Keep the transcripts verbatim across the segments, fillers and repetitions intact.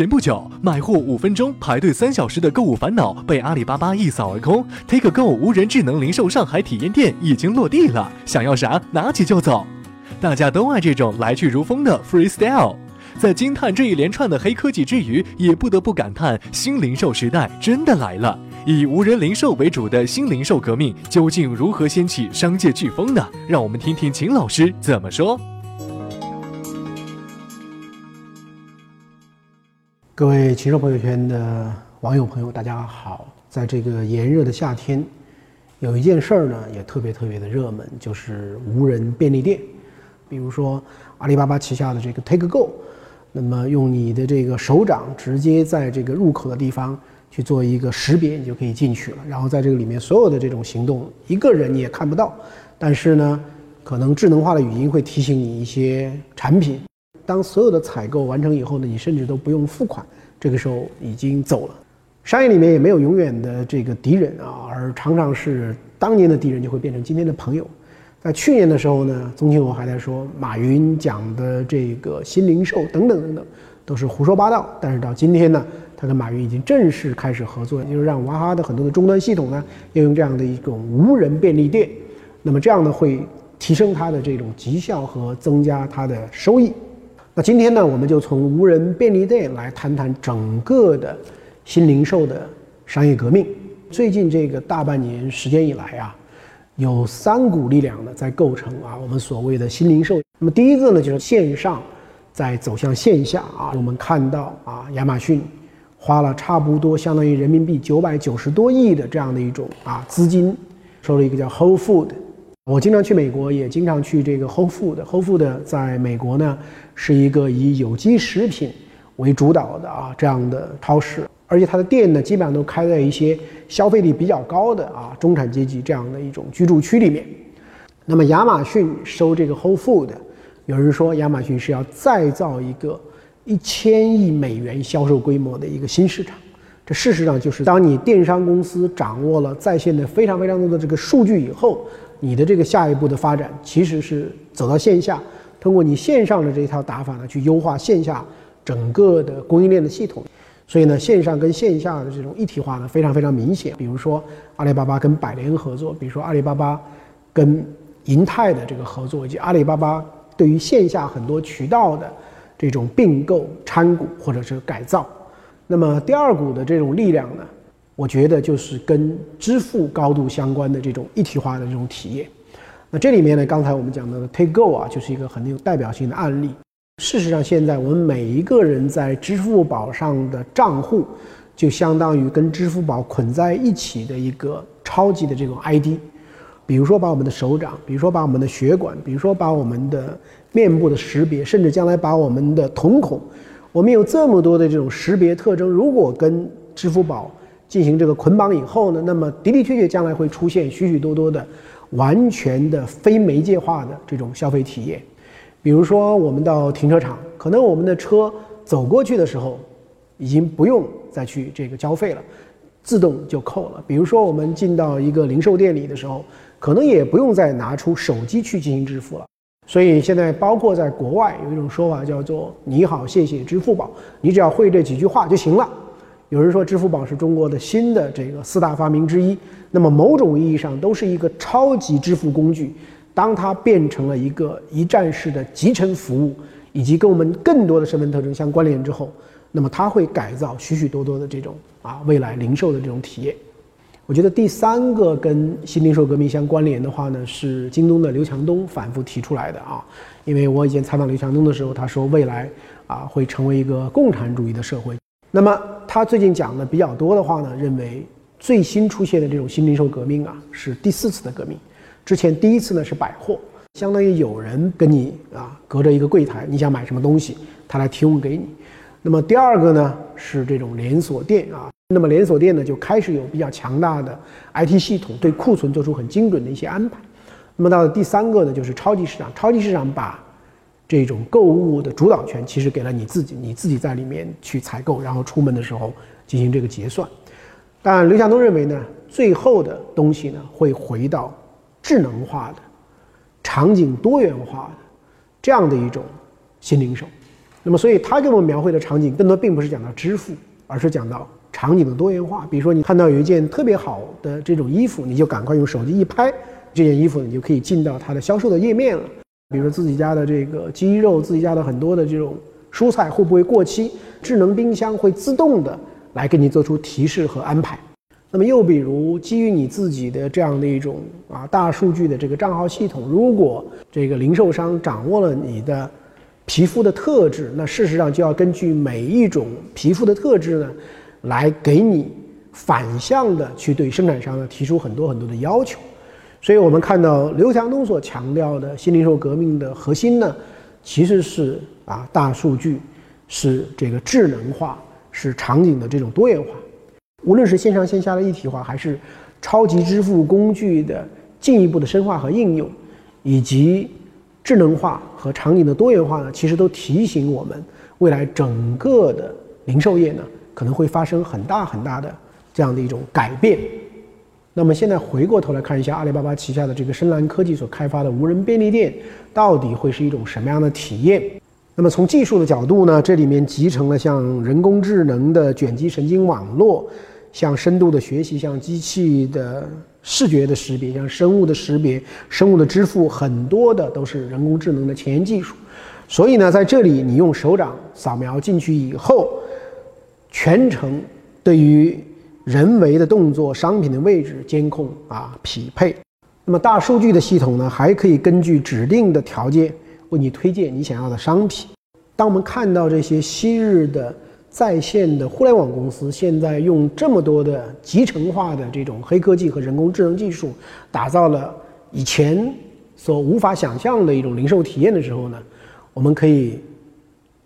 前不久，买货五分钟排队三小时的购物烦恼被阿里巴巴一扫而空。Take Go 无人智能零售上海体验店已经落地了，想要啥拿起就走。大家都爱这种来去如风的 freestyle。在惊叹这一连串的黑科技之余，也不得不感叹新零售时代真的来了。以无人零售为主的新零售革命究竟如何掀起商界飓风呢？让我们听听秦老师怎么说。各位秦朔朋友圈的网友朋友，大家好！在这个炎热的夏天，有一件事儿呢也特别特别的热门，就是无人便利店。比如说阿里巴巴旗下的这个 Take Go， 那么用你的这个手掌直接在这个入口的地方去做一个识别，你就可以进去了。然后在这个里面所有的这种行动，一个人你也看不到，但是呢，可能智能化的语音会提醒你一些产品。当所有的采购完成以后呢，你甚至都不用付款，这个时候已经走了。商业里面也没有永远的这个敌人啊，而常常是当年的敌人就会变成今天的朋友。在去年的时候呢，宗庆后还在说马云讲的这个新零售等等等等都是胡说八道，但是到今天呢，他跟马云已经正式开始合作，也就是让娃哈哈的很多的终端系统呢，要用这样的一种无人便利店，那么这样呢会提升它的这种绩效和增加它的收益。那今天呢，我们就从无人便利店来谈谈整个的新零售的商业革命。最近这个大半年时间以来啊，有三股力量呢在构成啊我们所谓的新零售。那么第一个呢，就是线上在走向线下啊。我们看到啊，亚马逊花了差不多相当于人民币九百九十多亿的这样的一种啊资金，收了一个叫 Whole Foods。我经常去美国，也经常去这个 Whole Foods。Whole Foods 在美国呢是一个以有机食品为主导的啊这样的超市，而且它的店呢基本上都开在一些消费力比较高的啊中产阶级这样的一种居住区里面。那么亚马逊收这个 Whole Foods， 有人说亚马逊是要再造一个一千亿美元销售规模的一个新市场。这事实上就是当你电商公司掌握了在线的非常非常多的这个数据以后，你的这个下一步的发展其实是走到线下，通过你线上的这一套打法呢去优化线下整个的供应链的系统。所以呢，线上跟线下的这种一体化呢非常非常明显。比如说阿里巴巴跟百联合作，比如说阿里巴巴跟银泰的这个合作，以及阿里巴巴对于线下很多渠道的这种并购参股或者是改造。那么第二股的这种力量呢，我觉得就是跟支付高度相关的这种一体化的这种体验。那这里面呢，刚才我们讲到的 Take Go 啊就是一个很有代表性的案例。事实上，现在我们每一个人在支付宝上的账户，就相当于跟支付宝捆在一起的一个超级的这种 I D。比如说把我们的手掌，比如说把我们的血管，比如说把我们的面部的识别，甚至将来把我们的瞳孔，我们有这么多的这种识别特征，如果跟支付宝进行这个捆绑以后呢，那么的的确确将来会出现许许多多的完全的非媒介化的这种消费体验。比如说我们到停车场，可能我们的车走过去的时候已经不用再去这个交费了，自动就扣了。比如说我们进到一个零售店里的时候，可能也不用再拿出手机去进行支付了。所以现在包括在国外有一种说法叫做你好谢谢支付宝，你只要会这几句话就行了。有人说支付宝是中国的新的这个四大发明之一，那么某种意义上都是一个超级支付工具。当它变成了一个一站式的集成服务，以及跟我们更多的身份特征相关联之后，那么它会改造许许多多的这种啊未来零售的这种体验。我觉得第三个跟新零售革命相关联的话呢，是京东的刘强东反复提出来的啊。因为我以前采访刘强东的时候，他说未来啊会成为一个共产主义的社会。那么他最近讲的比较多的话呢，认为最新出现的这种新零售革命啊是第四次的革命。之前第一次呢是百货，相当于有人跟你啊隔着一个柜台，你想买什么东西，他来提供给你。那么第二个呢是这种连锁店啊，那么连锁店呢就开始有比较强大的 I T 系统，对库存做出很精准的一些安排。那么到了第三个呢，就是超级市场，超级市场把这种购物的主导权其实给了你自己，你自己在里面去采购，然后出门的时候进行这个结算。但刘强东认为呢，最后的东西呢会回到智能化的、场景多元化的这样的一种新零售。那么，所以他给我们描绘的场景更多并不是讲到支付，而是讲到场景的多元化。比如说，你看到有一件特别好的这种衣服，你就赶快用手机一拍，这件衣服你就可以进到它的销售的页面了。比如说自己家的这个鸡肉，自己家的很多的这种蔬菜会不会过期，智能冰箱会自动的来给你做出提示和安排。那么又比如，基于你自己的这样的一种啊大数据的这个账号系统，如果这个零售商掌握了你的皮肤的特质，那事实上就要根据每一种皮肤的特质呢，来给你反向的去对生产商呢提出很多很多的要求。所以我们看到刘强东所强调的新零售革命的核心呢，其实是啊大数据，是这个智能化，是场景的这种多元化。无论是线上线下的一体化，还是超级支付工具的进一步的深化和应用，以及智能化和场景的多元化呢，其实都提醒我们，未来整个的零售业呢，可能会发生很大很大的这样的一种改变。那么现在回过头来看一下阿里巴巴旗下的这个深蓝科技所开发的无人便利店，到底会是一种什么样的体验？那么从技术的角度呢，这里面集成了像人工智能的卷积神经网络，像深度的学习，像机器的视觉的识别，像生物的识别，生物的支付，很多的都是人工智能的前沿技术。所以呢，在这里你用手掌扫描进去以后，全程对于人为的动作、商品的位置监控啊匹配。那么大数据的系统呢，还可以根据指定的条件为你推荐你想要的商品。当我们看到这些昔日的在线的互联网公司现在用这么多的集成化的这种黑科技和人工智能技术，打造了以前所无法想象的一种零售体验的时候呢，我们可以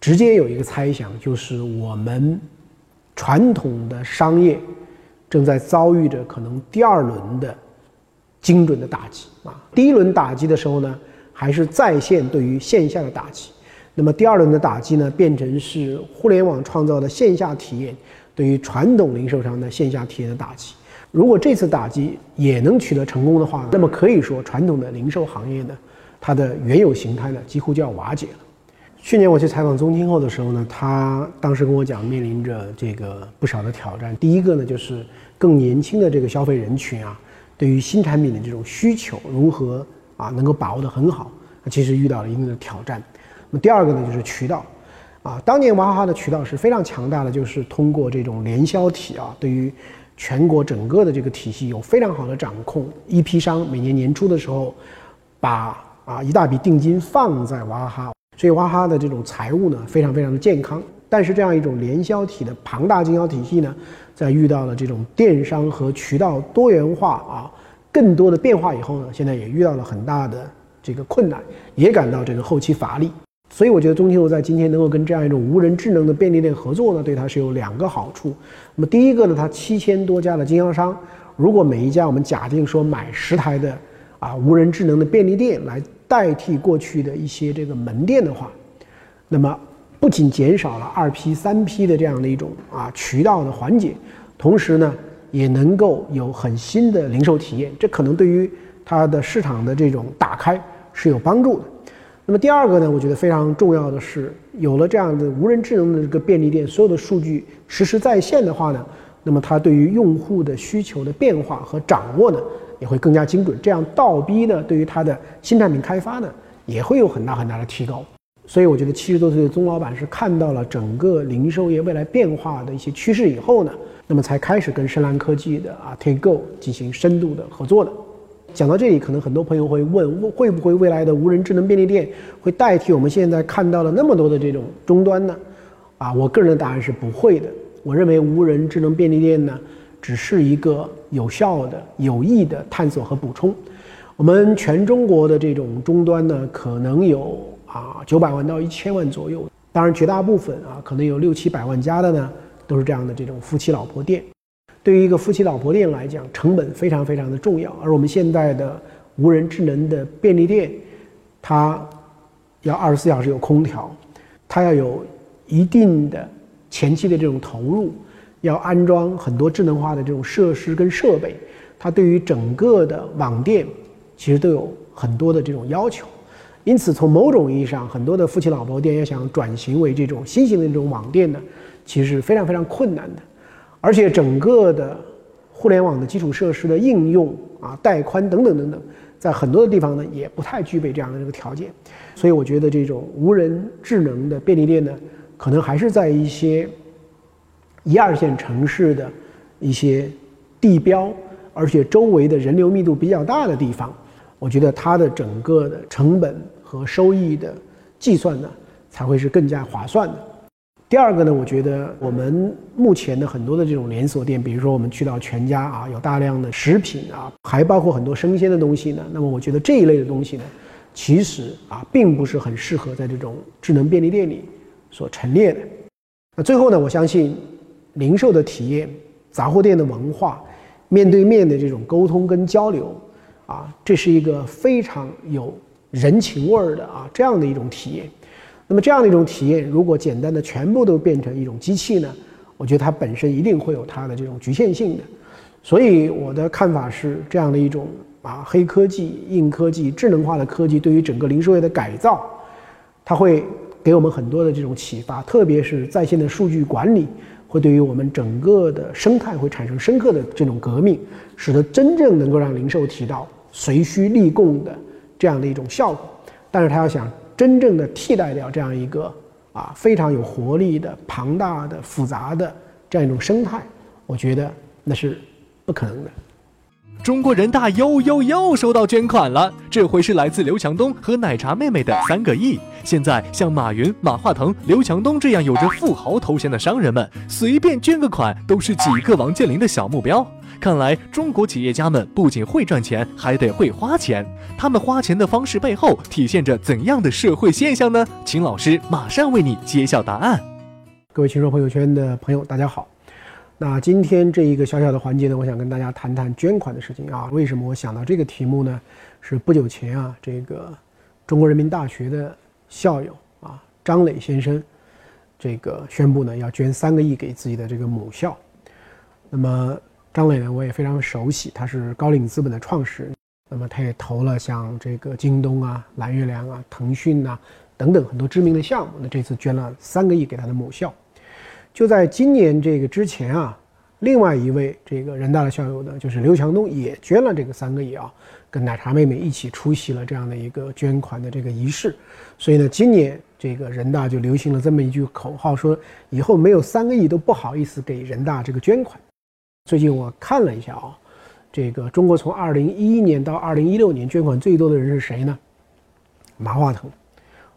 直接有一个猜想，就是我们传统的商业正在遭遇着可能第二轮的精准的打击啊。第一轮打击的时候呢，还是在线对于线下的打击。那么第二轮的打击呢，变成是互联网创造的线下体验对于传统零售商的线下体验的打击。如果这次打击也能取得成功的话，那么可以说传统的零售行业呢，它的原有形态呢几乎就要瓦解了。去年我去采访宗庆后的时候呢，他当时跟我讲，面临着这个不少的挑战。第一个呢，就是更年轻的这个消费人群啊，对于新产品的这种需求如何啊能够把握得很好，其实遇到了一定的挑战。那么第二个呢，就是渠道，啊，当年娃哈哈的渠道是非常强大的，就是通过这种联销体啊，对于全国整个的这个体系有非常好的掌控。一批商每年年初的时候，把啊一大笔定金放在娃哈哈，所以娃哈哈的这种财务呢非常非常的健康。但是这样一种联销体的庞大经销体系呢，在遇到了这种电商和渠道多元化啊更多的变化以后呢，现在也遇到了很大的这个困难，也感到这个后期乏力。所以我觉得中青路在今天能够跟这样一种无人智能的便利店合作呢，对它是有两个好处。那么第一个呢，它七千多家的经销商，如果每一家我们假定说买十台的啊无人智能的便利店来代替过去的一些这个门店的话，那么不仅减少了二批三批的这样的一种啊渠道的环节，同时呢也能够有很新的零售体验，这可能对于它的市场的这种打开是有帮助的。那么第二个呢，我觉得非常重要的是，有了这样的无人智能的这个便利店，所有的数据实时在线的话呢，那么它对于用户的需求的变化和掌握呢，也会更加精准。这样倒逼呢，对于它的新产品开发呢，也会有很大很大的提高。所以我觉得七十多岁的宗老板是看到了整个零售业未来变化的一些趋势以后呢，那么才开始跟深蓝科技的啊 Take Go 进行深度的合作的。讲到这里，可能很多朋友会问，会不会未来的无人智能便利店会代替我们现在看到了那么多的这种终端呢？啊，我个人的答案是不会的。我认为无人智能便利店呢，只是一个有效的、有益的探索和补充。我们全中国的这种终端呢，可能有啊九百万到一千万左右，当然绝大部分啊，可能有六七百万家的呢，都是这样的这种夫妻老婆店。对于一个夫妻老婆店来讲，成本非常非常的重要，而我们现在的无人智能的便利店，它要二十四小时有空调，它要有一定的前期的这种投入，要安装很多智能化的这种设施跟设备，它对于整个的网店其实都有很多的这种要求。因此，从某种意义上，很多的夫妻老婆店要想转型为这种新型的这种网店呢，其实非常非常困难的。而且，整个的互联网的基础设施的应用啊、带宽等等等等，在很多的地方呢，也不太具备这样的这个条件。所以，我觉得这种无人智能的便利店呢，可能还是在一些一二线城市的一些地标，而且周围的人流密度比较大的地方，我觉得它的整个的成本和收益的计算呢，才会是更加划算的。第二个呢，我觉得我们目前的很多的这种连锁店，比如说我们去到全家啊，有大量的食品啊，还包括很多生鲜的东西呢。那么我觉得这一类的东西呢，其实啊，并不是很适合在这种智能便利店里所陈列的。那最后呢，我相信零售的体验、杂货店的文化、面对面的这种沟通跟交流，啊，这是一个非常有人情味儿的啊这样的一种体验。那么这样的一种体验，如果简单的全部都变成一种机器呢，我觉得它本身一定会有它的这种局限性的。所以我的看法是，这样的一种啊黑科技、硬科技、智能化的科技，对于整个零售业的改造，它会给我们很多的这种启发，特别是在线的数据管理，会对于我们整个的生态会产生深刻的这种革命，使得真正能够让零售提到随需立供的这样的一种效果。但是它要想真正的替代掉这样一个啊非常有活力的、庞大的、复杂的这样一种生态，我觉得那是不可能的。中国人大又又又收到捐款了，这回是来自刘强东和奶茶妹妹的三个亿。现在像马云、马化腾、刘强东这样有着富豪头衔的商人们，随便捐个款都是几个王健林的小目标。看来中国企业家们不仅会赚钱，还得会花钱。他们花钱的方式背后体现着怎样的社会现象呢？秦老师马上为你揭晓答案。各位群众朋友圈的朋友，大家好。那今天这一个小小的环节呢，我想跟大家谈谈捐款的事情啊。为什么我想到这个题目呢？是不久前啊，这个中国人民大学的校友啊张磊先生，这个宣布呢要捐三个亿给自己的这个母校。那么张磊呢，我也非常熟悉，他是高瓴资本的创始人。那么他也投了像这个京东啊、蓝月亮啊、腾讯啊等等很多知名的项目。那这次捐了三个亿给他的母校。就在今年这个之前啊，另外一位这个人大的校友呢，就是刘强东，也捐了这个三个亿啊，跟奶茶妹妹一起出席了这样的一个捐款的这个仪式。所以呢，今年这个人大就流行了这么一句口号，说以后没有三个亿都不好意思给人大这个捐款。最近我看了一下啊，这个中国从二零一一年到二零一六年捐款最多的人是谁呢？马化腾。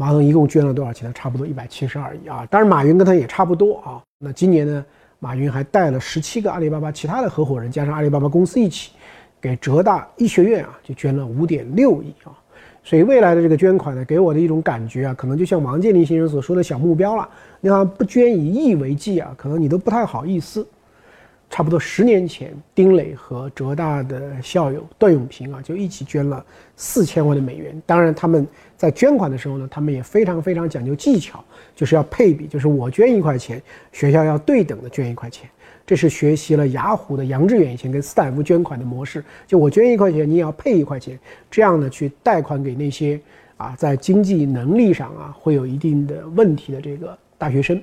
马化腾一共捐了多少钱呢？差不多一百七十二亿啊！当然，马云跟他也差不多啊。那今年呢，马云还带了十七个阿里巴巴其他的合伙人，加上阿里巴巴公司一起，给浙大医学院啊就捐了五点六亿啊。所以未来的这个捐款呢，给我的一种感觉啊，可能就像王健林先生所说的小目标了。你看，不捐以亿为计啊，可能你都不太好意思。差不多十年前，丁磊和浙大的校友段永平啊，就一起捐了四千万的美元。当然，他们在捐款的时候呢，他们也非常非常讲究技巧，就是要配比，就是我捐一块钱，学校要对等的捐一块钱。这是学习了雅虎的杨致远以前跟斯坦福捐款的模式，就我捐一块钱，你也要配一块钱，这样呢去贷款给那些啊在经济能力上啊会有一定的问题的这个大学生。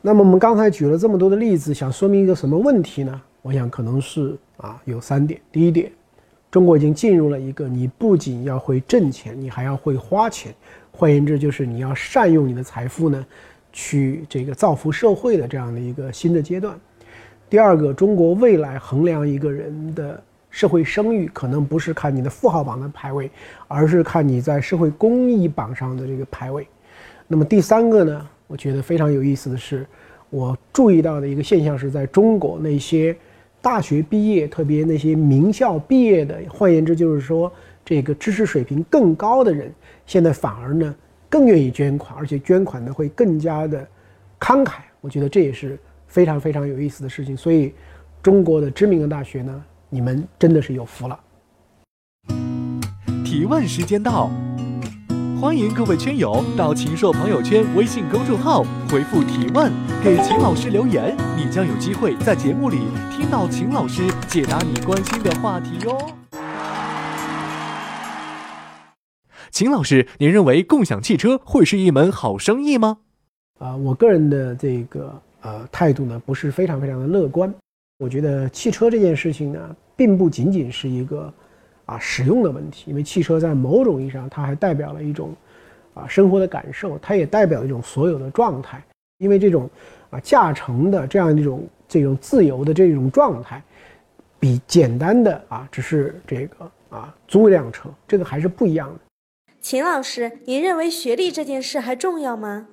那么我们刚才举了这么多的例子，想说明一个什么问题呢？我想可能是啊有三点。第一点，中国已经进入了一个你不仅要会挣钱，你还要会花钱。换言之，就是你要善用你的财富呢，去这个造福社会的这样的一个新的阶段。第二个，中国未来衡量一个人的社会声誉，可能不是看你的富豪榜的排位，而是看你在社会公益榜上的这个排位。那么第三个呢？我觉得非常有意思的是，我注意到的一个现象是，在中国那些大学毕业，特别那些名校毕业的，换言之就是说，这个知识水平更高的人，现在反而呢更愿意捐款，而且捐款呢会更加的慷慨。我觉得这也是非常非常有意思的事情。所以，中国的知名的大学呢，你们真的是有福了。提问时间到。欢迎各位圈友到秦朔朋友圈微信公众号回复提问，给秦老师留言，你将有机会在节目里听到秦老师解答你关心的话题哟。秦老师，您认为共享汽车会是一门好生意吗？啊、呃，我个人的这个呃态度呢，不是非常非常的乐观。我觉得汽车这件事情呢，并不仅仅是一个啊使用的问题，因为汽车在某种意义上，它还代表了一种啊生活的感受，它也代表一种所有的状态。因为这种啊驾乘的这样一种这种自由的这种状态，比简单的啊只是这个啊租一辆车，这个还是不一样的。秦老师，您认为学历这件事还重要吗？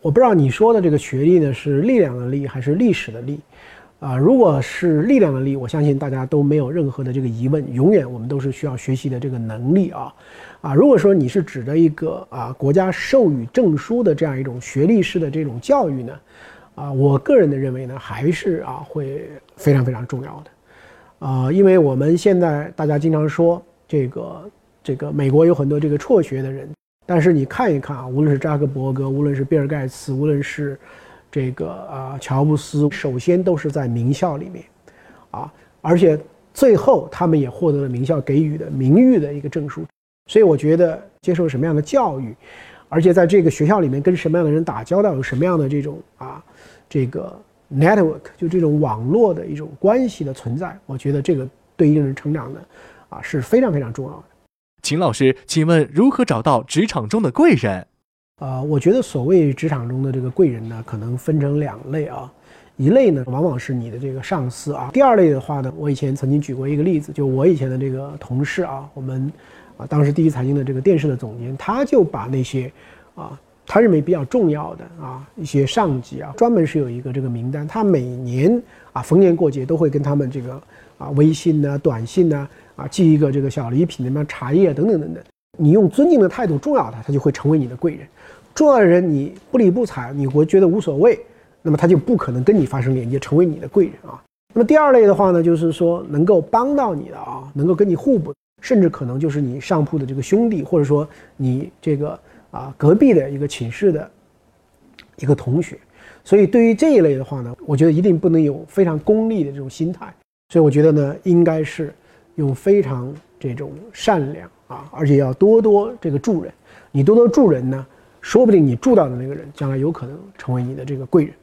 我不知道你说的这个学历呢，是力量的力还是历史的力？啊，如果是力量的力，我相信大家都没有任何的这个疑问，永远我们都是需要学习的这个能力啊，啊，如果说你是指着一个啊国家授予证书的这样一种学历式的这种教育呢，啊，我个人的认为呢，还是啊会非常非常重要的，啊，因为我们现在大家经常说这个这个美国有很多这个辍学的人，但是你看一看啊，无论是扎克伯格，无论是比尔盖茨，无论是这个啊，乔布斯首先都是在名校里面，啊，而且最后他们也获得了名校给予的名誉的一个证书。所以我觉得接受什么样的教育，而且在这个学校里面跟什么样的人打交道，有什么样的这种啊，这个 network 就这种网络的一种关系的存在，我觉得这个对一个人成长的啊是非常非常重要的。秦老师，请问如何找到职场中的贵人？呃，我觉得所谓职场中的这个贵人呢，可能分成两类啊，一类呢往往是你的这个上司啊，第二类的话呢，我以前曾经举过一个例子，就我以前的这个同事啊，我们啊当时第一财经的这个电视的总监，他就把那些啊他认为比较重要的啊一些上级啊，专门是有一个这个名单，他每年啊逢年过节都会跟他们这个啊微信啊、短信啊啊寄一个这个小礼品，什么茶叶等等等等。你用尊敬的态度重要的，他就会成为你的贵人。重要的人你不理不睬，你会觉得无所谓，那么他就不可能跟你发生连接，成为你的贵人啊。那么第二类的话呢，就是说能够帮到你的啊，能够跟你互补，甚至可能就是你上铺的这个兄弟，或者说你这个啊隔壁的一个寝室的一个同学。所以对于这一类的话呢，我觉得一定不能有非常功利的这种心态。所以我觉得呢，应该是用非常这种善良啊，而且要多多这个助人。你多多助人呢，说不定你助到的那个人，将来有可能成为你的这个贵人。